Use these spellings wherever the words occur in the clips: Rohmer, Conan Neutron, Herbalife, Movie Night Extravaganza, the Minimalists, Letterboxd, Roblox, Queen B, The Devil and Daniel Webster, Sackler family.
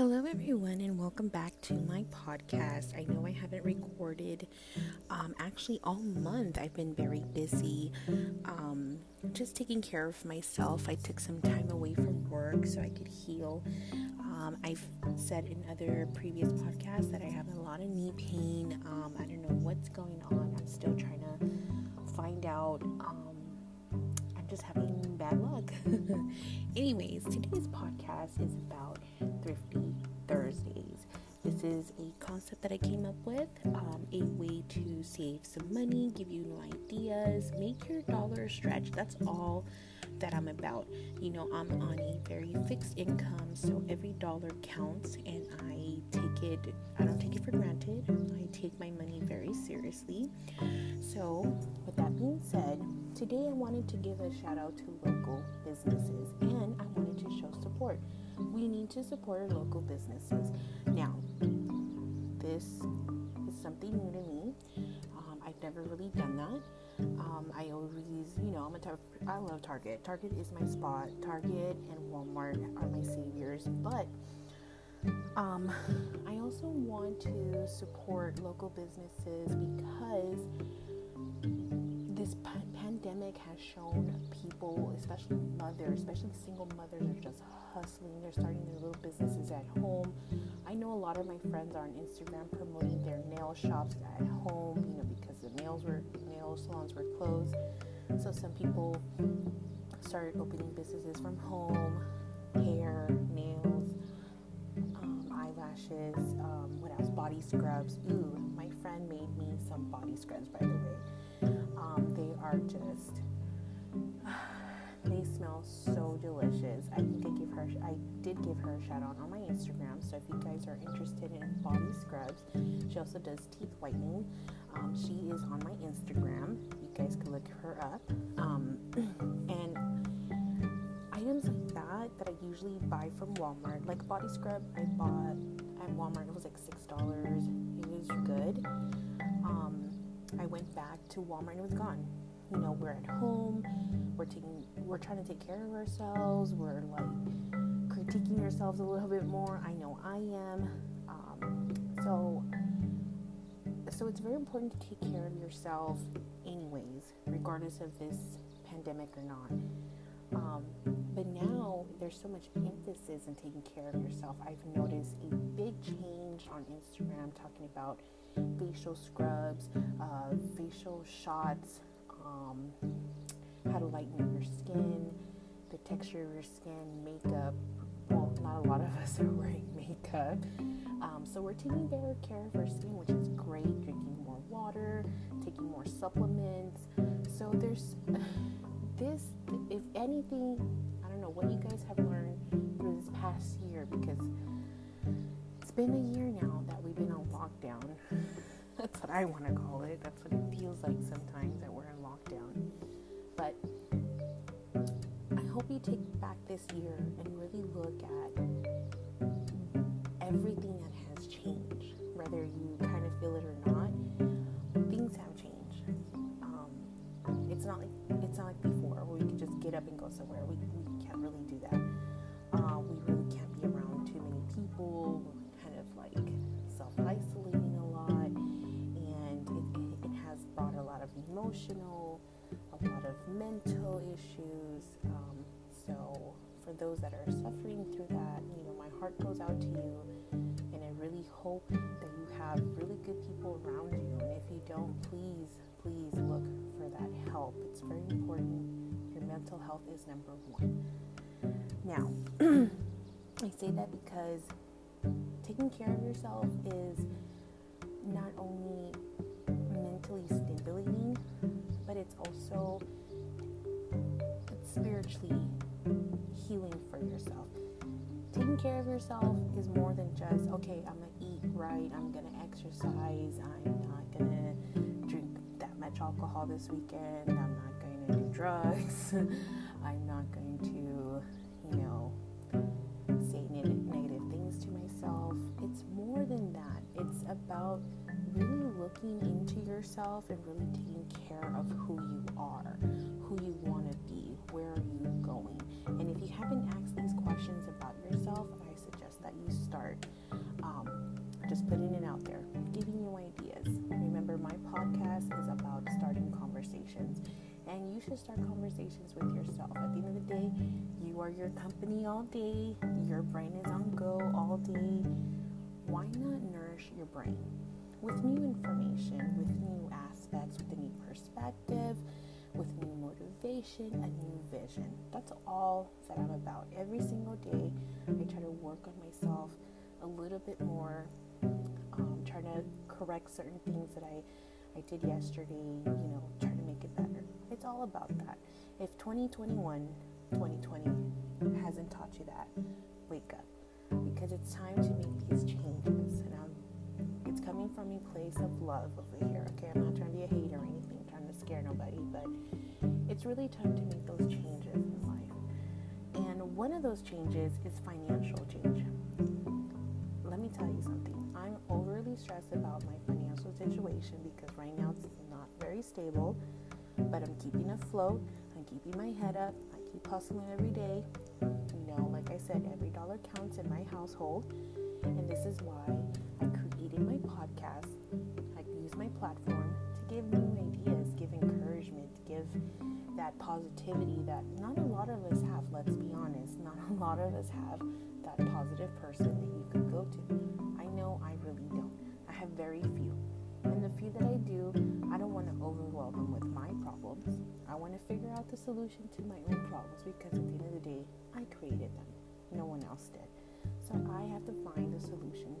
Hello everyone and welcome back to my podcast. I know I haven't recorded actually all month. I've been very busy just taking care of myself. I took some time away from work so I could heal. I've said in other previous podcasts that I have a lot of knee pain. I don't know what's going on. I'm still trying to find out. I'm just having bad luck. Anyways, today's podcast is about Thrifty Thursdays. This is a concept that I came up with, a way to save some money, give you new ideas, make your dollar stretch. That's all that I'm about. You know, I'm on a very fixed income, so every dollar counts, and I don't take it for granted. I take my money very seriously. So, with that being said, today I wanted to give a shout out to local businesses, and I wanted to show support. We need to support our local businesses. Now, this is something new to me. I've never really done that. I always, I'm a I love Target. Target is my spot. Target and Walmart are my saviors, but I also want to support local businesses because this pandemic has shown people, especially mothers, especially single mothers, are just hustling. They're starting their little businesses at home. I know a lot of my friends are on Instagram promoting their nail shops at home, because the nail salons were closed. So some people started opening businesses from home, hair, nails, eyelashes, what else? Body scrubs. Ooh, my friend made me some body scrubs, by the way. They are just, they smell so delicious. I think I did give her a shout out on my Instagram. So if you guys are interested in body scrubs, she also does teeth whitening. She is on my Instagram. You guys can look her up. And items like that I usually buy from Walmart, like body scrub I bought at Walmart. It was like $6. It was good. I went back to Walmart and it was gone. We're at home, we're trying to take care of ourselves, we're like critiquing ourselves a little bit more. I know I am. So it's very important to take care of yourself anyways, regardless of this pandemic or not. But now there's so much emphasis in taking care of yourself. I've noticed a big change on Instagram talking about facial scrubs, facial shots, how to lighten up your skin, the texture of your skin, makeup. Well, not a lot of us are wearing makeup. So we're taking better care of our skin, which is great. Drinking more water, taking more supplements. So there's this, if anything, I don't know what you guys have learned through this past year, because it's been a year now that we've been on lockdown. That's what I want to call it. That's what it feels like sometimes, that we're in lockdown. But I hope you take back this year and really look at everything that has changed, whether you kind of feel it or not. Things have changed. It's not like before, where we could just get up and go somewhere. We can't really do that. We really can't be around too many people. We're kind of like self-isolating a lot, and it has brought a lot of emotional, a lot of mental issues. So for those that are suffering through that, my heart goes out to you, and I really hope that you have really good people around you. And if you don't, please look for that help. It's very important. Your mental health is number one. Now, I say that because taking care of yourself is not only mentally stimulating, but it's also spiritually healing for yourself. Taking care of yourself is more than just, okay, I'm going to eat right, I'm going to exercise, I'm not going to alcohol this weekend, I'm not going to do drugs, I'm not going to, say negative things to myself. It's more than that. It's about really looking into yourself and really taking care of who you are, who you want to be, where are you going. And if you haven't asked these questions about yourself, I suggest that you start. you should start conversations with yourself. At the end of the day, you are your company all day. Your brain is on go all day. Why not nourish your brain with new information, with new aspects, with a new perspective, with new motivation, a new vision? That's all that I'm about. Every single day, I try to work on myself a little bit more, trying to correct certain things that I did yesterday, trying to make it better. It's all about that. If 2020 hasn't taught you that, wake up, because it's time to make these changes. And it's coming from a place of love over here, okay? I'm not trying to be a hater or anything, I'm trying to scare nobody, but it's really time to make those changes in life. And one of those changes is financial change. Let me tell you something. I'm overly stressed about my financial situation because right now it's not very stable, but I'm keeping afloat. I'm keeping my head up. I keep hustling every day. Like I said, every dollar counts in my household. And this is why I created my podcast. I use my platform to give new ideas, give encouragement, give that positivity that not a lot of us have. Let's be honest. Not a lot of us have that positive person that you could go to. I know I really don't. I have very few. And the few that I do, I don't want to overwhelm them with my problems. I want to figure out the solution to my own problems, because at the end of the day, I created them. No one else did. So I have to find the solutions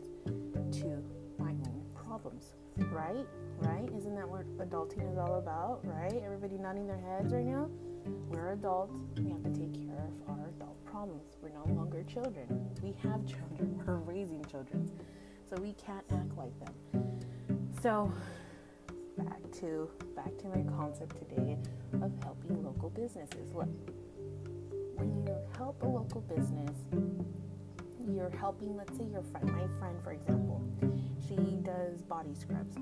to my own problems. Right? Right? Isn't that what adulting is all about? Right? Everybody nodding their heads right now? We're adults. We have to take care of our adult problems. We're no longer children. We have children. We're raising children. So we can't act like them. So back to my concept today of helping local businesses. Look, when you help a local business, you're helping, let's say your friend, my friend for example, she does body scrubs.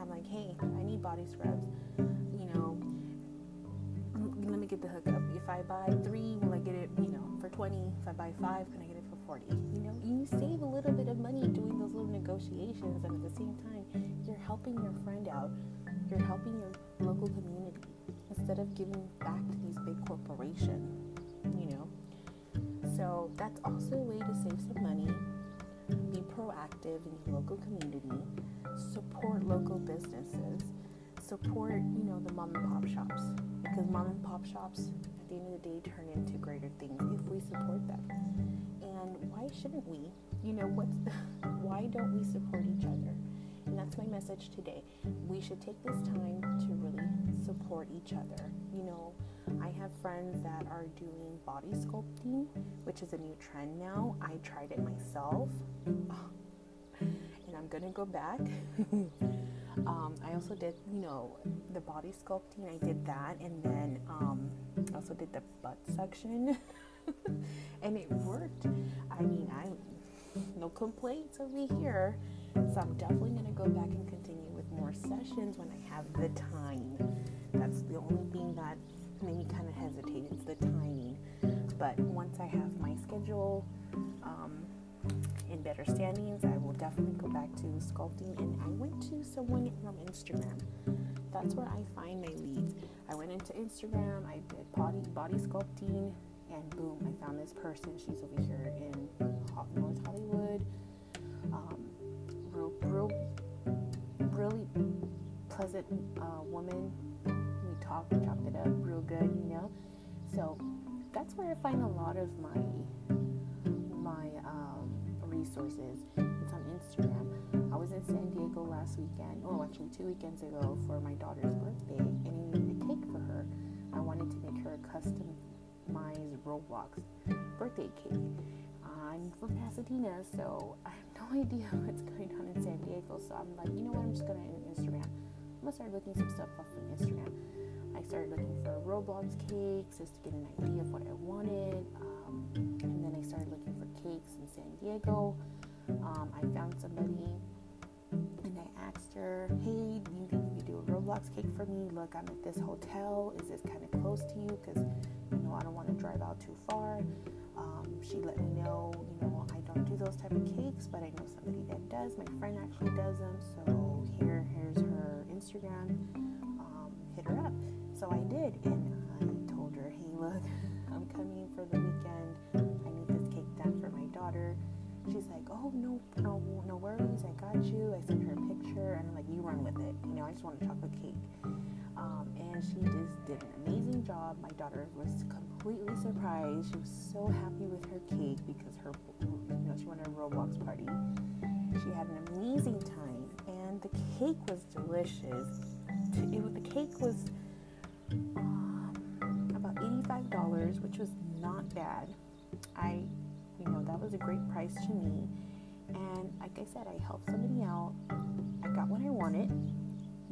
I'm like, hey, I need body scrubs. Let me get the hookup. If I buy 3, will I get it, for 20? If I buy 5, can I get it for 40? You save a little bit of money doing those little negotiations, and at the same time, you're helping your friend out. You're helping your local community instead of giving back to these big corporations, So that's also a way to save some money. Be proactive in your local community. Support local businesses. Support, the mom and pop shops, because mom and pop shops at the end of the day turn into greater things if we support them. And why shouldn't we? Why don't we support each other? And that's my message today. We should take this time to really support each other. I have friends that are doing body sculpting, which is a new trend now. I tried it myself, and I'm gonna go back. I also did, the body sculpting. I did that, and then I also did the butt suction, and it worked. No complaints over here. So I'm definitely going to go back and continue with more sessions when I have the time. That's the only thing that made me kind of hesitate. It's the timing. But once I have my schedule in better standings, I will definitely go back to sculpting. And I went to someone from Instagram. That's where I find my leads. I went into Instagram. I did body sculpting. And boom, I found this person. She's over here in North Hollywood. Really pleasant woman. We talked, chopped it up real good, So that's where I find a lot of my resources. It's on Instagram. I was in San Diego last weekend. Oh, actually 2 weekends ago for my daughter's birthday, and I needed a cake for her. I wanted to make her a customized Roblox birthday cake. I'm from Pasadena, so I have no idea what's going on in San Diego, so I'm like, I'm just going to end Instagram. I'm going to start looking some stuff up on Instagram. I started looking for Roblox cakes just to get an idea of what I wanted, and then I started looking for cakes in San Diego. I found somebody, and I asked her, hey, do you think you could do a Roblox cake for me? Look, I'm at this hotel. Is this kind of close to you? Because, I don't want to drive out too far. She let me know, I don't do those type of cakes, but I know somebody that does. My friend actually does them, so here's her Instagram. Hit her up. So I did, and look, I'm coming for the weekend. I need this cake done for my daughter. She's like, oh, no worries. I got you. I sent her a picture. And I'm like, you run with it. You know, I just want a chocolate cake. And she just did an amazing job. My daughter was completely surprised. She was so happy with her cake because her, you know, she went to a Roblox party. She had an amazing time. And the cake was delicious. The cake was about $85, which was not bad. That was a great price to me. And like I said, I helped somebody out. I got what I wanted.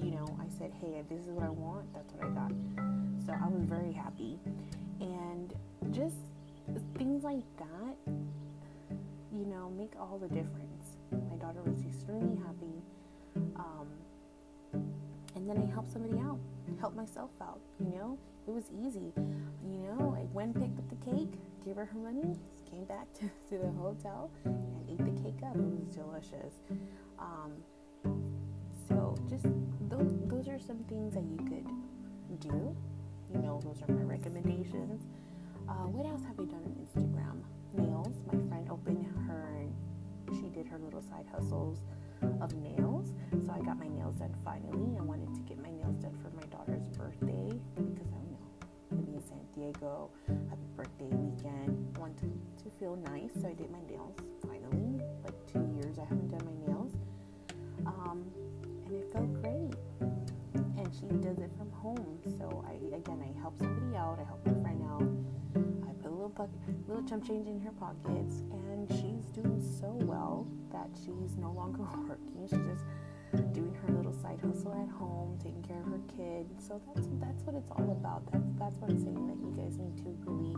You know, I said, hey, this is what I want. That's what I got. So I was very happy. And just things like that, you know, make all the difference. My daughter was extremely happy. And then I helped somebody out, helped myself out, you know. It was easy. You know, I went and picked up the cake, gave her her money, came back to the hotel, and ate the cake up. It was delicious. So just those are some things that you could do. You know, those are my recommendations. What else have I done on Instagram? Nails. My friend opened her, she did her little side hustles of nails. So I got my nails done finally. I wanted to get my nails done for my daughter's birthday because I know I'm in San Diego, happy birthday weekend. I wanted to feel nice, so I did my nails finally. Like 2 years I haven't done my nails. And it felt great. And she does it from home. So I help somebody out, I help my friend out. I put a little chump change in her pockets, and she's doing so well that she's no longer working. She's just doing her little side hustle at home, taking care of her kid. So that's what it's all about. That's what I'm saying, that you guys need to really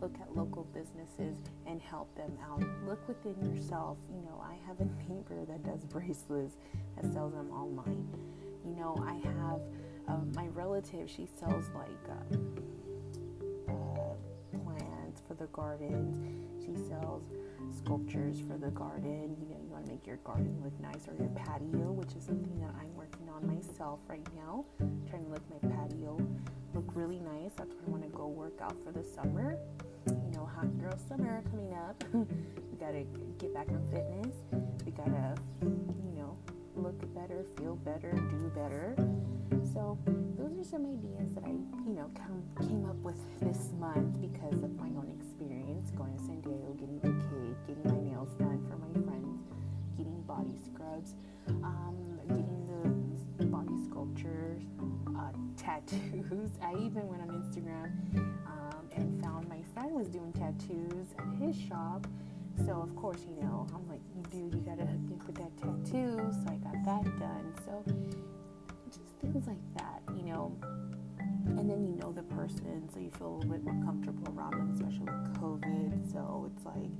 look at local businesses and help them out. Look within yourself. You know, I have a neighbor that does bracelets, that sells them online. You know, I have my relative, she sells like plants for the gardens. She sells sculptures for the garden. You know, you want to make your garden look nice, or your patio, which is something that I'm working on myself right now. I'm trying to make my patio look really nice. That's what I want to go work out for the summer. You know, hot girl summer coming up. We gotta get back on fitness. We gotta, you know, look better, feel better, do better. So those are some ideas that I, you know, came up with this month because of my own experience going to San Diego, getting the cake, getting my nails done for my friends, getting body scrubs, getting the body sculptures, tattoos. I even went on Instagram and found my friend was doing tattoos at his shop. So of course, you know, I'm like, dude, you gotta help me with that tattoo. So I got that done. So just things like that, you know. And then you know the person, so you feel a little bit more comfortable around them, especially with COVID. So it's like,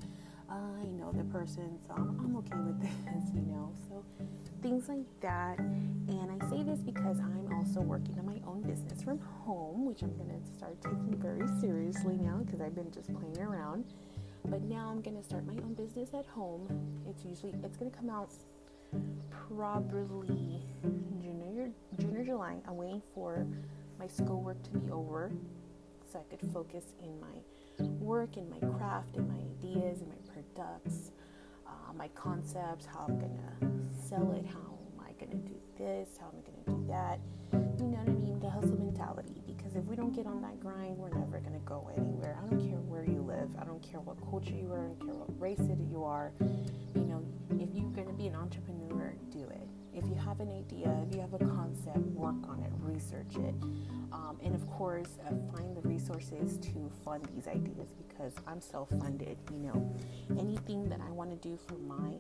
I know the person, so I'm okay with this, you know. So things like that. And I say this because I'm also working on my own business from home, which I'm gonna start taking very seriously now because I've been just playing around. But now I'm going to start my own business at home. It's going to come out probably June or July. I'm waiting for my schoolwork to be over so I could focus in my work and my craft and my ideas and my products, my concepts, how I'm going to sell it, how am I going to do this, how am I going to do that. You know what I mean? The hustle mentality. Because if we don't get on that grind, we're never going to go anywhere. I don't care where you live. I don't care what culture you are. I don't care what race you are. You know, if you're going to be an entrepreneur, do it. If you have an idea, if you have a concept, work on it, research it. And of course, find the resources to fund these ideas because I'm self-funded, you know. Anything that I want to do for my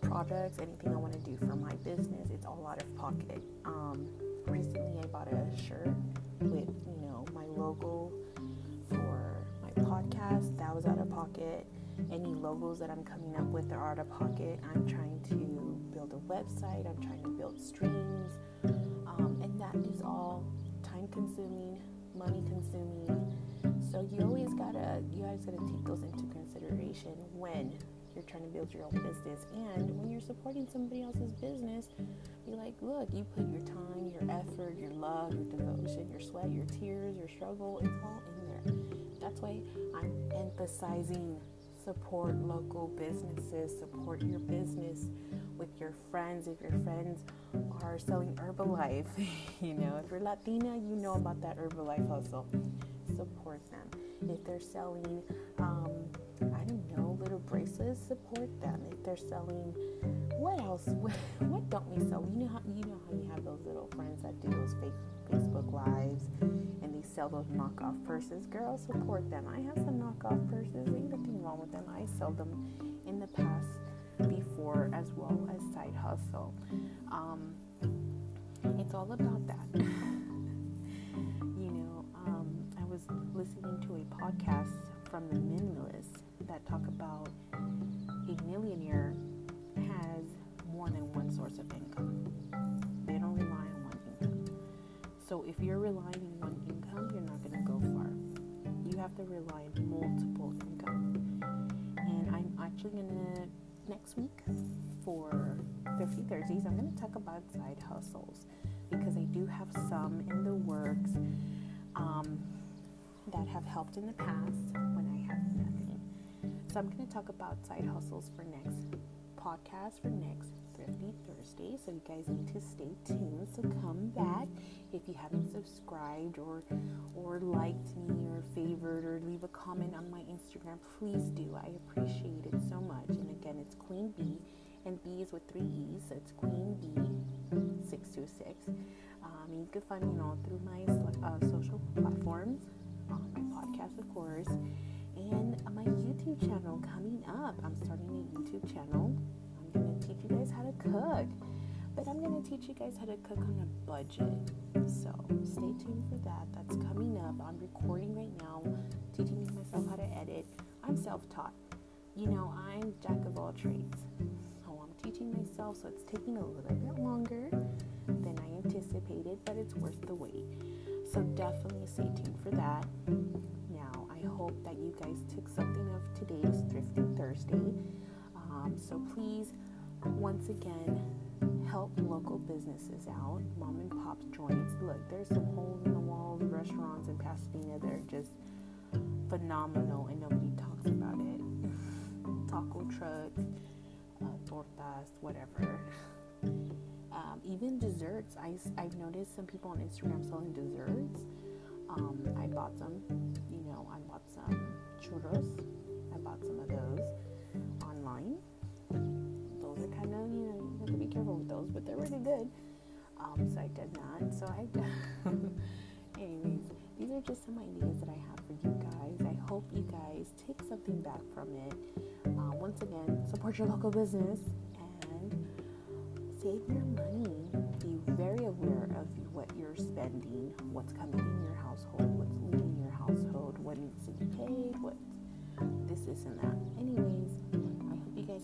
products, anything I want to do for my business, it's all out of pocket. Recently I bought a shirt with, you know, my logo for my podcast. That was out of pocket. Any logos that I'm coming up with are out of pocket. I'm trying to build a website. I'm trying to build streams. And that is all time consuming, money consuming. So you always gotta take those into consideration when you're trying to build your own business. And when you're supporting somebody else's business, be like, look, you put your time, your effort, your love, your devotion, your sweat, your tears, your struggle, it's all in there. That's why I'm emphasizing support local businesses, support your business with your friends. If your friends are selling Herbalife, you know, if you're Latina, you know about that Herbalife hustle, support them. If they're selling, I don't know, little bracelets, support them. If they're selling, what else? What don't we sell? You know how you have those little friends that do those fake Facebook lives and they sell those knockoff purses. Girl, support them. I have some knockoff purses. Ain't nothing wrong with them. I sold them in the past before, as well as side hustle. It's all about that. I was listening to a podcast from the Minimalists that talk about a millionaire has more than one source of income. They don't rely on one income. So if you're relying on one income, you're not going to go far. You have to rely on multiple income. And I'm actually going to, next week for Thrifty Thursdays, I'm going to talk about side hustles, because I do have some in the works that have helped in the past when I have nothing. So I'm going to talk about side hustles for next podcast, for next Thrifty Thursday. So you guys need to stay tuned. So come back if you haven't subscribed or liked me or favored or leave a comment on my Instagram. Please do. I appreciate it so much. And again, it's Queen B, and B is with 3 E's. So it's Queen B 626. You can find me all through my social platforms, on my podcast, of course, and my YouTube channel coming up. I'm starting a YouTube channel. I'm going to teach you guys how to cook, but I'm going to teach you guys how to cook on a budget, so stay tuned for that. That's coming up. I'm recording right now, teaching myself how to edit. I'm self-taught. I'm jack of all trades, so I'm teaching myself, so it's taking a little bit longer than I anticipated, but it's worth the wait, so definitely stay tuned for that. Now, I hope that you guys took something of today's Thrifty Thursday. So please, once again, help local businesses out, mom and pop joints. Look, there's some holes in the walls restaurants in Pasadena that are just phenomenal, and nobody talks about it. Taco trucks, tortas, whatever. Even desserts. I've noticed some people on Instagram selling desserts. I bought some. I bought some churros. I bought some of those online. Those are kind of, you have to be careful with those, but they're really good. So I did not. Anyways, these are just some ideas that I have for you guys. I hope you guys take something back from it. Once again, support your local business and save your money. Be very aware of what you're spending, what's coming in your household, what's leaving your household, what needs to be paid, what this, this, and that. Anyways,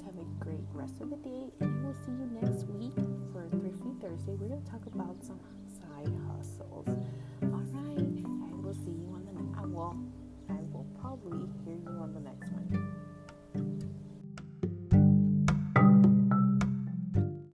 have a great rest of the day, and we'll see you next week for Thrifty Thursday. We're going to talk about some side hustles. All right, I will see you on the next one. I will probably hear you on the next one.